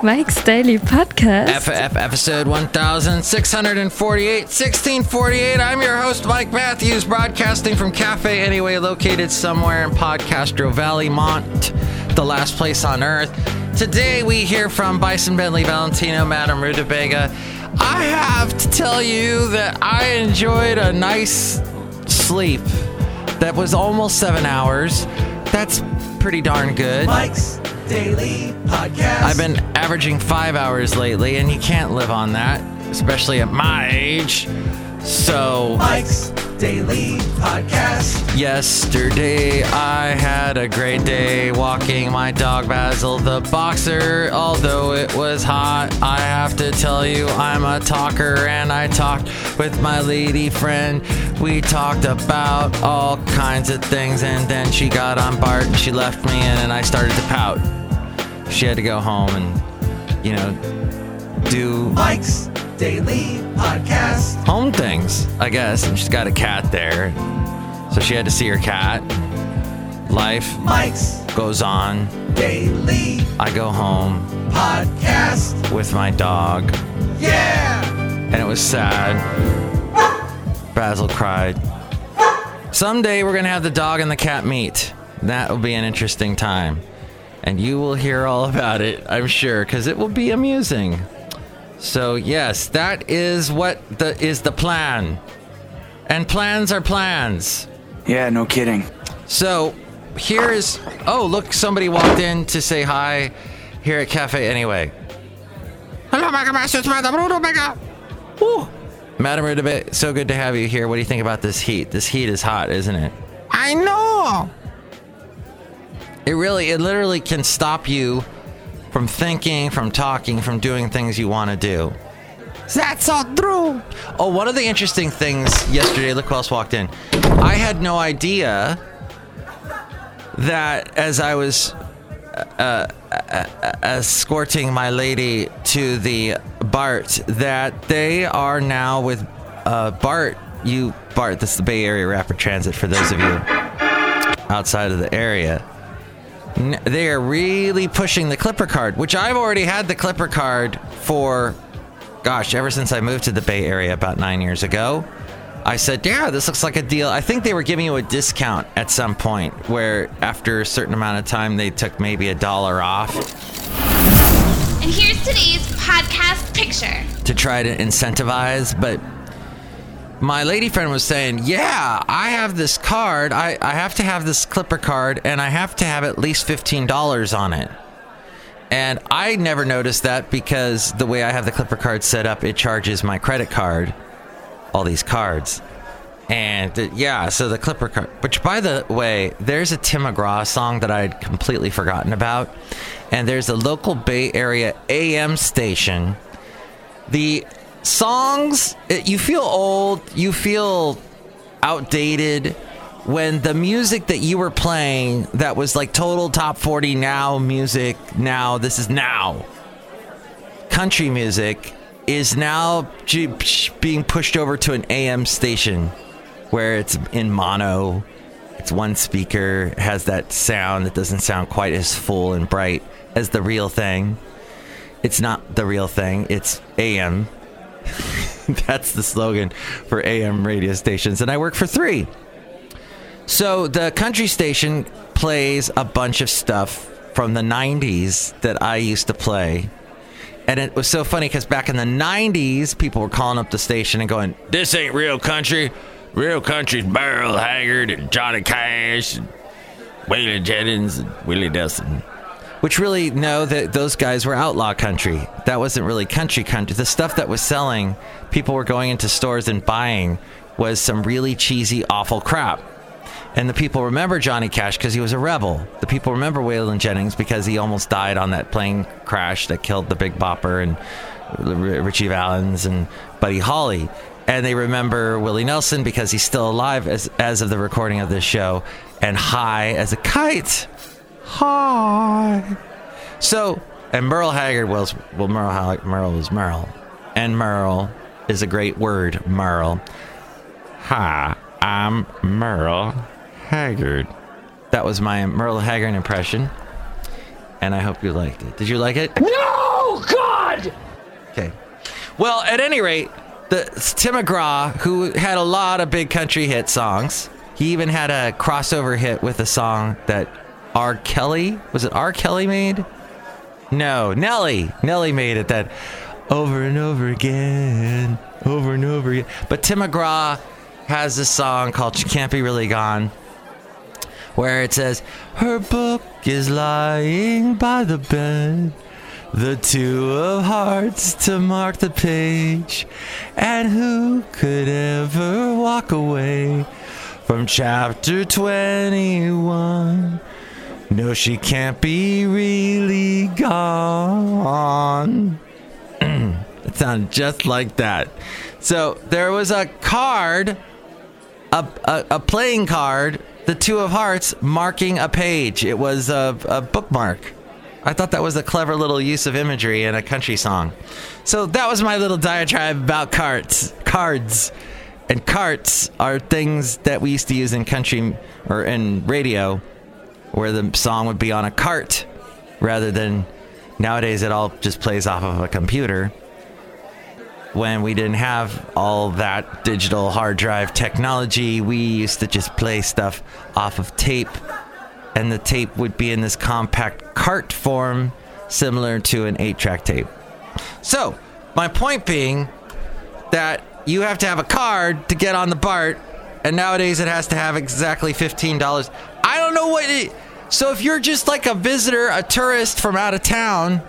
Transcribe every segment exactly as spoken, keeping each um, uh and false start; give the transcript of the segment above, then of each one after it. Mike's Daily Podcast. F- F- episode one thousand six hundred forty-eight, sixteen forty-eight. I'm your host, Mike Matthews, broadcasting from Cafe Anyway, located somewhere in Podcastro Valley, Mont, the last place on earth. Today we hear from Bison Bentley Valentino, Madame Rutabaga. I have to tell you that I enjoyed a nice sleep that was almost seven hours. That's pretty darn good. Mike's Daily Podcast. I've been averaging five hours lately, and you can't live on that, especially at my age. So, Mike's Daily Podcast. Yesterday, I had a great day walking my dog, Basil the boxer. Although it was hot, I have to tell you, I'm a talker, and I talked with my lady friend. We talked about all kinds of things, and then she got on BART, and she left me, and, and I started to pout. She had to go home and, you know, do Mike's Daily Podcast home things, I guess, and she's got a cat there, so she had to see her cat. Life Mike's goes on. Daily. I go home. Podcast with my dog. Yeah. And it was sad. Basil cried. Someday we're gonna have the dog and the cat meet. That will be an interesting time, and you will hear all about it, I'm sure, because it will be amusing. So yes, that is what the is the plan. And plans are plans. Yeah, no kidding. So here is... Oh, look, somebody walked in to say hi here at Cafe Anyway. Hello, Mike Master. It's Madame Rutabaga. Woo. Madame Rutabaga, so good to have you here. What do you think about this heat? This heat is hot, isn't it? I know. It really, it literally can stop you from thinking, from talking, from doing things you want to do. That's all true. Oh, one of the interesting things yesterday, look who else walked in. I had no idea that as I was uh, uh, escorting my lady to the BART, that they are now with uh, BART. You, BART, that's the Bay Area Rapid Transit for those of you outside of the area. They are really pushing the Clipper card, which I've already had the Clipper card for, gosh, ever since I moved to the Bay Area about nine years ago. I said, yeah, this looks like a deal. I think they were giving you a discount at some point where after a certain amount of time, they took maybe a dollar off. And here's today's podcast picture. To try to incentivize, but my lady friend was saying, yeah, I have this card. I, I have to have this Clipper card, and I have to have at least fifteen dollars on it. And I never noticed that because the way I have the Clipper card set up, it charges my credit card, all these cards. And uh, yeah, so the Clipper card, which, by the way, there's a Tim McGraw song that I had completely forgotten about. And there's a local Bay Area A M station. The songs, you feel old, you feel outdated when the music that you were playing that was like total top forty now music, now this is now country music, is now being pushed over to an A M station where it's in mono, it's one speaker, has that sound that doesn't sound quite as full and bright as the real thing. It's not the real thing, it's A M. That's the slogan for A M radio stations, and I work for three. So the country station plays a bunch of stuff from the nineties that I used to play, and it was so funny because back in the nineties, people were calling up the station and going, "This ain't real country. Real country's Merle Haggard and Johnny Cash and Waylon Jennings and Willie Nelson." Which really, no, that those guys were outlaw country. That wasn't really country country. The stuff that was selling, people were going into stores and buying, was some really cheesy, awful crap. And the people remember Johnny Cash because he was a rebel. The people remember Waylon Jennings because he almost died on that plane crash that killed the Big Bopper and Richie Valens and Buddy Holly. And they remember Willie Nelson because he's still alive as, as of the recording of this show, and high as a kite. Hi. So, and Merle Haggard was, well, Merle, Merle was Merle. And Merle is a great word, Merle. Hi, I'm Merle Haggard. That was my Merle Haggard impression. And I hope you liked it. Did you like it? No! Okay. Well, at any rate, the Tim McGraw, who had a lot of big country hit songs, he even had a crossover hit with a song that R. Kelly, was it R. Kelly made? No, Nelly. Nelly made it, that over and over again, over and over again. But Tim McGraw has this song called You Can't Be Really Gone, where it says, her book is lying by the bed, the two of hearts to mark the page, and who could ever walk away from chapter twenty-one? No, she can't be really gone. It sounded just like that. So there was a card, a, a, a playing card, the two of hearts marking a page. It was a, a bookmark. I thought that was a clever little use of imagery in a country song. So that was my little diatribe about carts. Cards. And carts are things that we used to use in country or in radio, where the song would be on a cart rather than nowadays it all just plays off of a computer, when we didn't have all that digital hard drive technology. We used to just play stuff off of tape, and the tape would be in this compact cart form similar to an eight-track tape. So, my point being that you have to have a card to get on the BART, and nowadays it has to have exactly fifteen dollars. I don't know what it... So if you're just like a visitor, a tourist from out of town,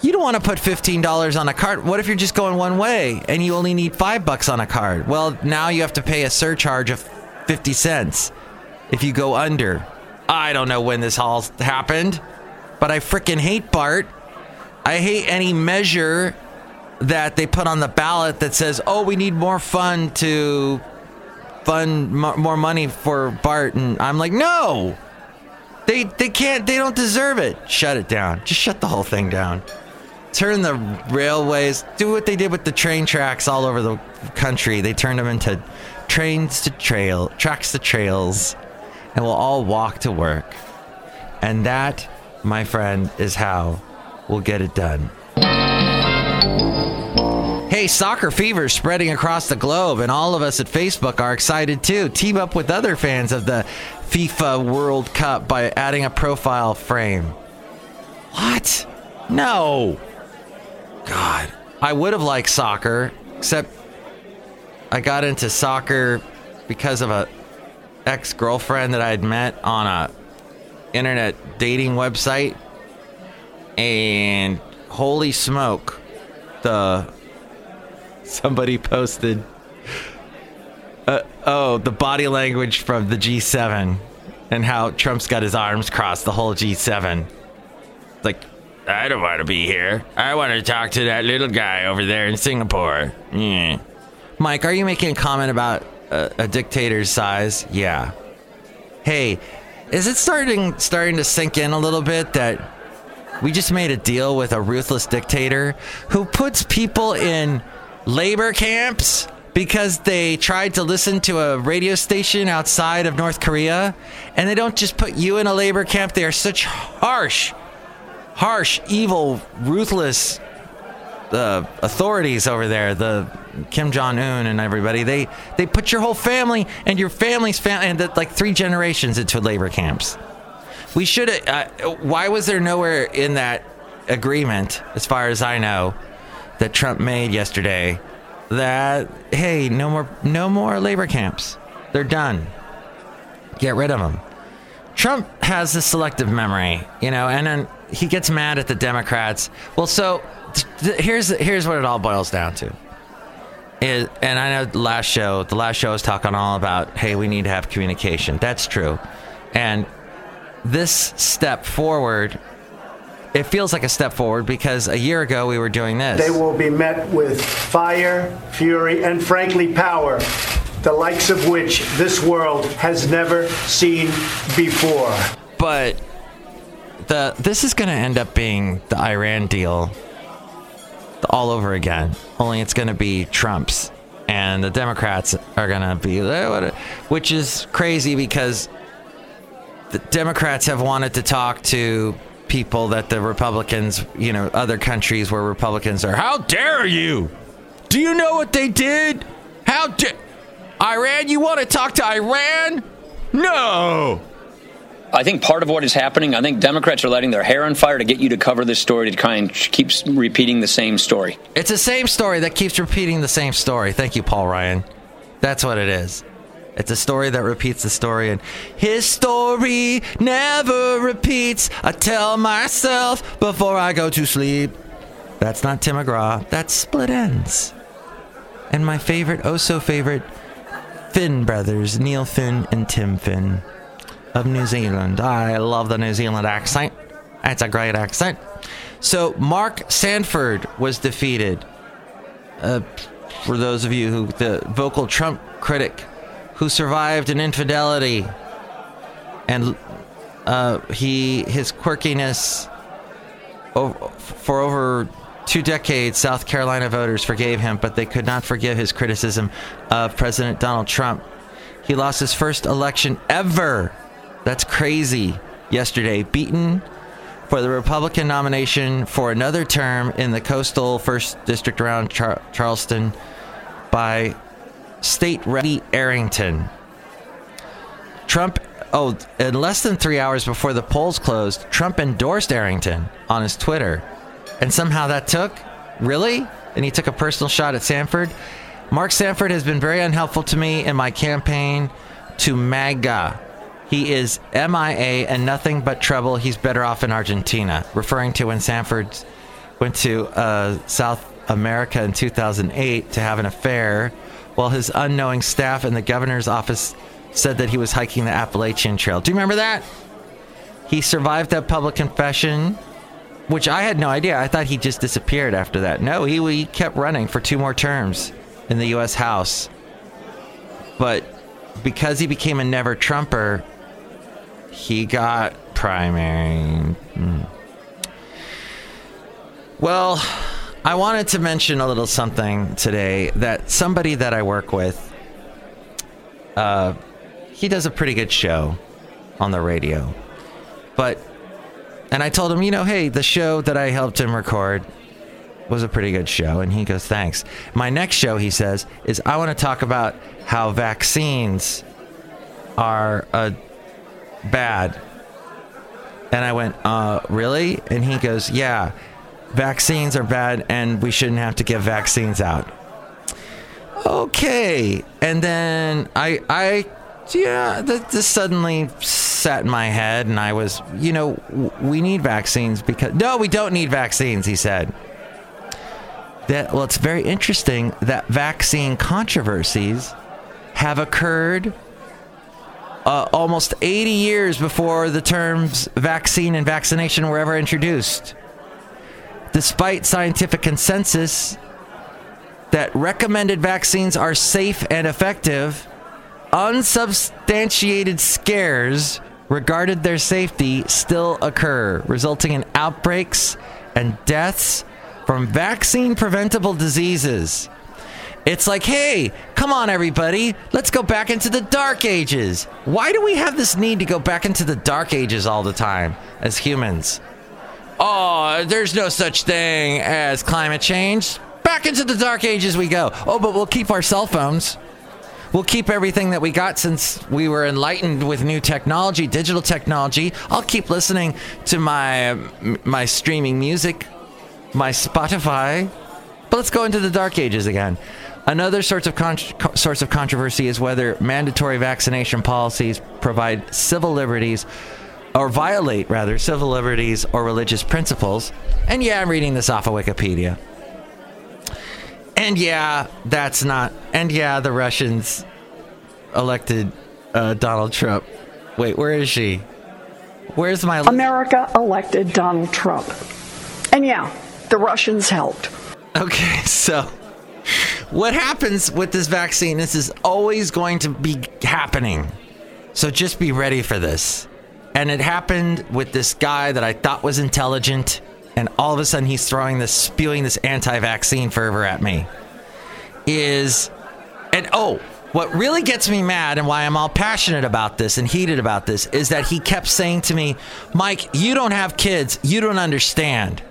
you don't want to put fifteen dollars on a card. What if you're just going one way and you only need five bucks on a card? Well, now you have to pay a surcharge of fifty cents if you go under. I don't know when this all happened, but I freaking hate BART. I hate any measure that they put on the ballot that says, oh, we need more fun to fund m- more money for BART. And I'm like, no, they they can't, they don't deserve it. Shut it down. Just shut the whole thing down. Turn the railways, do what they did with the train tracks all over the country. They turned them into trains to trail, tracks to trails. And we'll all walk to work. And that, my friend, is how we'll get it done. Hey, soccer fever spreading across the globe, and all of us at Facebook are excited too. Team up with other fans of the FIFA World Cup by adding a profile frame. What? No. God. I would have liked soccer, except I got into soccer because of a ex-girlfriend that I had met on a internet dating website, and holy smoke, the somebody posted uh, oh the body language from the G seven and how Trump's got his arms crossed the whole G seven. Like, I don't want to be here. I want to talk to that little guy over there in Singapore. Mm. Mike, are you making a comment about A, a dictator's size? Yeah. Hey, is it starting starting to sink in a little bit that we just made a deal with a ruthless dictator who puts people in labor camps because they tried to listen to a radio station outside of North Korea? And they don't just put you in a labor camp. They are such harsh, harsh, evil, ruthless the authorities over there, the Kim Jong-un and everybody, they they put your whole family and your family's family and the, like three generations into labor camps. We should uh, why was there nowhere in that agreement, as far as I know, that Trump made yesterday that, hey, no more no more labor camps. They're done. Get rid of them. Trump has this selective memory, you know, and then he gets mad at the Democrats. Well, so Here's here's what it all boils down to. Is, and I know the last show, the last show was talking all about, hey, we need to have communication. That's true. And this step forward, it feels like a step forward because a year ago we were doing this. They will be met with fire, fury, and frankly power, the likes of which this world has never seen before. But the this is going to end up being the Iran deal all over again, only it's going to be Trump's, and the Democrats are going to be, which is crazy because the Democrats have wanted to talk to people that the Republicans, you know, other countries where Republicans are, how dare you? Do you know what they did? How dare Iran? You want to talk to Iran? No. I think part of what is happening, I think Democrats are letting their hair on fire to get you to cover this story, to kind of keep repeating the same story. It's the same story that keeps repeating the same story. Thank you, Paul Ryan. That's what it is. It's a story that repeats the story, and his story never repeats. I tell myself before I go to sleep. That's not Tim McGraw. That's Split Enz. And my favorite, oh so favorite, Finn brothers, Neil Finn and Tim Finn of New Zealand. I love the New Zealand accent. It's a great accent. So Mark Sanford was defeated. Uh, for those of you who, the vocal Trump critic who survived an infidelity, and uh, he his quirkiness over, for over two decades, South Carolina voters forgave him, but they could not forgive his criticism of President Donald Trump. He lost his first election ever. That's crazy. Yesterday, beaten for the Republican nomination for another term in the coastal first district around Char- Charleston by State Katie Arrington. Trump, oh, in less than three hours before the polls closed, Trump endorsed Arrington on his Twitter. And somehow that took? Really? And he took a personal shot at Sanford? Mark Sanford has been very unhelpful to me in my campaign to MAGA. He is M I A and nothing but trouble. He's better off in Argentina. Referring to when Sanford went to uh, South America in two thousand eight to have an affair, while his unknowing staff in the governor's office said that he was hiking the Appalachian Trail. Do you remember that? He survived that public confession, which I had no idea. I thought he just disappeared after that. No, he, he kept running for two more terms in the U S House. But because he became a never-Trumper, he got primary. Mm. Well, I wanted to mention a little something today that somebody that I work with, uh, he does a pretty good show on the radio, but, and I told him, you know, hey, the show that I helped him record was a pretty good show. And he goes, thanks. My next show, he says, is I want to talk about how vaccines are uh, bad. And I went, uh, really? And he goes, yeah. Vaccines are bad, and we shouldn't have to give vaccines out. Okay. And then I, I, yeah, that just suddenly sat in my head, and I was, you know, we need vaccines because, no, we don't need vaccines, he said. That, well, it's very interesting that vaccine controversies have occurred uh, almost eighty years before the terms vaccine and vaccination were ever introduced. Despite scientific consensus that recommended vaccines are safe and effective, unsubstantiated scares regarding their safety still occur, resulting in outbreaks and deaths from vaccine-preventable diseases. It's like, hey, come on, everybody. Let's go back into the dark ages. Why do we have this need to go back into the dark ages all the time as humans? Oh, there's no such thing as climate change. Back into the dark ages we go. Oh, but we'll keep our cell phones. We'll keep everything that we got since we were enlightened with new technology, digital technology. I'll keep listening to my my streaming music, my Spotify. But let's go into the dark ages again. Another source of con- source of controversy is whether mandatory vaccination policies provide civil liberties or violate, rather, civil liberties or religious principles. And yeah, I'm reading this off of Wikipedia. And yeah, that's not... And yeah, the Russians elected uh, Donald Trump. Wait, where is she? Where's my... America elected Donald Trump. And yeah, the Russians helped. Okay, so what happens with this vaccine, this is always going to be happening. So just be ready for this. And it happened with this guy that I thought was intelligent, and all of a sudden he's throwing this, spewing this anti-vaccine fervor at me. Is, and oh, What really gets me mad and why I'm all passionate about this and heated about this is that he kept saying to me, Mike, you don't have kids. You don't understand.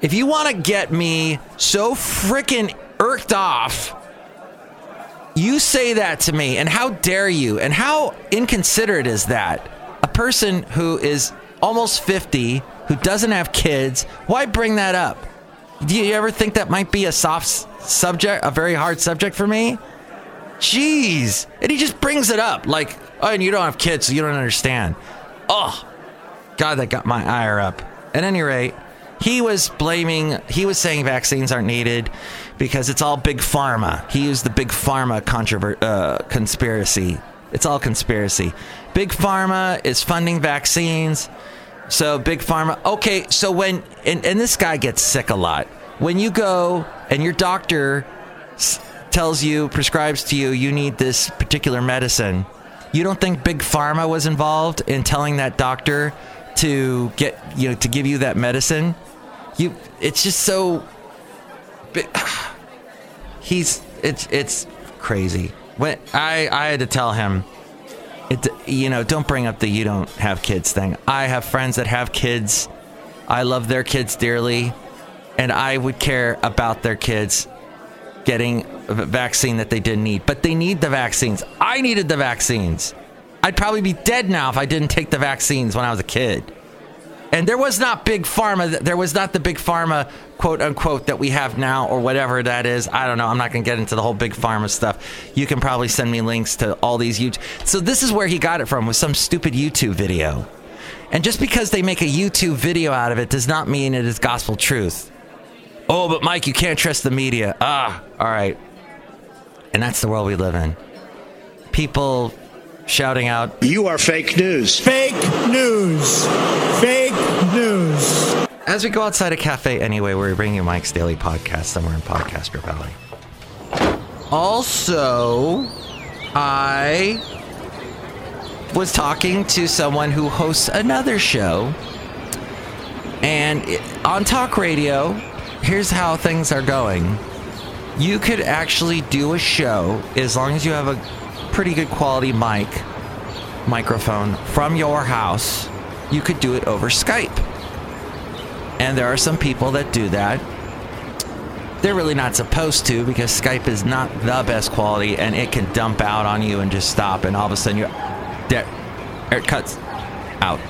If you want to get me so freaking irked off, you say that to me. And how dare you? And how inconsiderate is that? A person who is almost fifty, who doesn't have kids, why bring that up? Do you ever think that might be a soft subject, a very hard subject for me? Jeez. And he just brings it up like, oh, and you don't have kids, so you don't understand. Oh, God, that got my ire up. At any rate, he was blaming, he was saying vaccines aren't needed because it's all big pharma. He used the big pharma controver- uh, conspiracy. It's all conspiracy. Big pharma is funding vaccines. So big pharma. Okay, so when, and, and this guy gets sick a lot. When you go and your doctor s- tells you, prescribes to you, you need this particular medicine, you don't think big pharma was involved in telling that doctor to get, you know, to give you that medicine? You, it's just so, he's, it's, it's crazy. When I, I had to tell him, It, you know, don't bring up the you don't have kids thing. I have friends that have kids. I love their kids dearly. And I would care about their kids getting a vaccine that they didn't need. But they need the vaccines. I needed the vaccines. I'd probably be dead now if I didn't take the vaccines when I was a kid. And there was not big pharma. There was not the big pharma, quote unquote, that we have now or whatever that is. I don't know. I'm not going to get into the whole big pharma stuff. You can probably send me links to all these YouTube. So this is where he got it from, was some stupid YouTube video. And just because they make a YouTube video out of it does not mean it is gospel truth. Oh, but Mike, you can't trust the media. Ah, all right. And that's the world we live in. People shouting out, you are fake news. Fake news. Fake news. As we go outside a cafe anyway, we're bringing you Mike's Daily Podcast somewhere in Podcaster Valley. Also, I was talking to someone who hosts another show. And on talk radio, here's how things are going. You could actually do a show, as long as you have a pretty good quality mic, microphone from your house, you could do it over Skype. And there are some people that do that. They're really not supposed to, because Skype is not the best quality, and it can dump out on you and just stop, and all of a sudden you, there, it cuts out.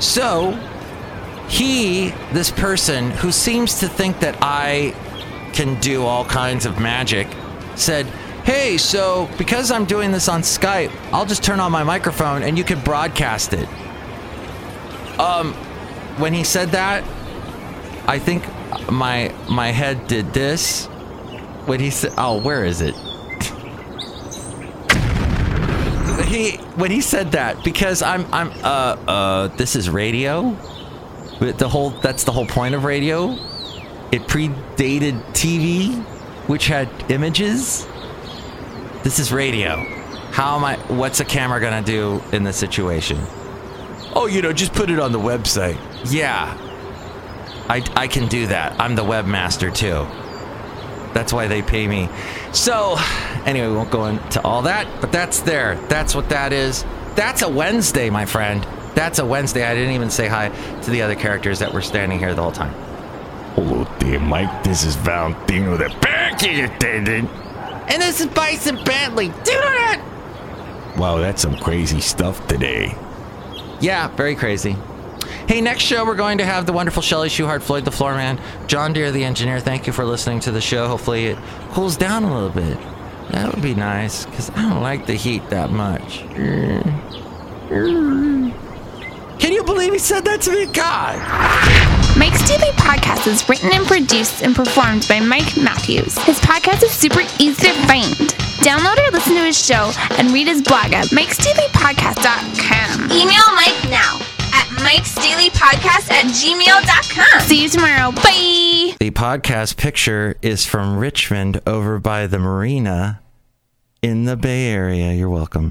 So he, this person who seems to think that I can do all kinds of magic, said, hey, so because I'm doing this on Skype, I'll just turn on my microphone and you can broadcast it. Um... When he said that, I think my my head did this. When he said, "Oh, where is it?" he when he said that, because I'm I'm uh uh this is radio. The whole that's the whole point of radio. It predated T V, which had images. This is radio. How am I? What's a camera gonna do in this situation? Oh, you know, just put it on the website. Yeah, I, I can do that. I'm the webmaster, too. That's why they pay me. So, anyway, we won't go into all that, but that's there. That's what that is. That's a Wednesday, my friend. That's a Wednesday. I didn't even say hi to the other characters that were standing here the whole time. Hello there, Mike. This is Valentino, the parking attendant. And this is Bison Bentley. Do that! Wow, that's some crazy stuff today. Yeah, very crazy. Hey, next show, we're going to have the wonderful Shelley Shuhart, Floyd the Floorman, John Deere, the engineer. Thank you for listening to the show. Hopefully it cools down a little bit. That would be nice, because I don't like the heat that much. Can you believe he said that to me? God! Mike's Daily Podcast is written and produced and performed by Mike Matthews. His podcast is super easy to find. Download or listen to his show and read his blog at mikes daily podcast dot com. Email Mike now at mikes daily podcast at gmail dot com. See you tomorrow. Bye! The podcast picture is from Richmond over by the marina in the Bay Area. You're welcome.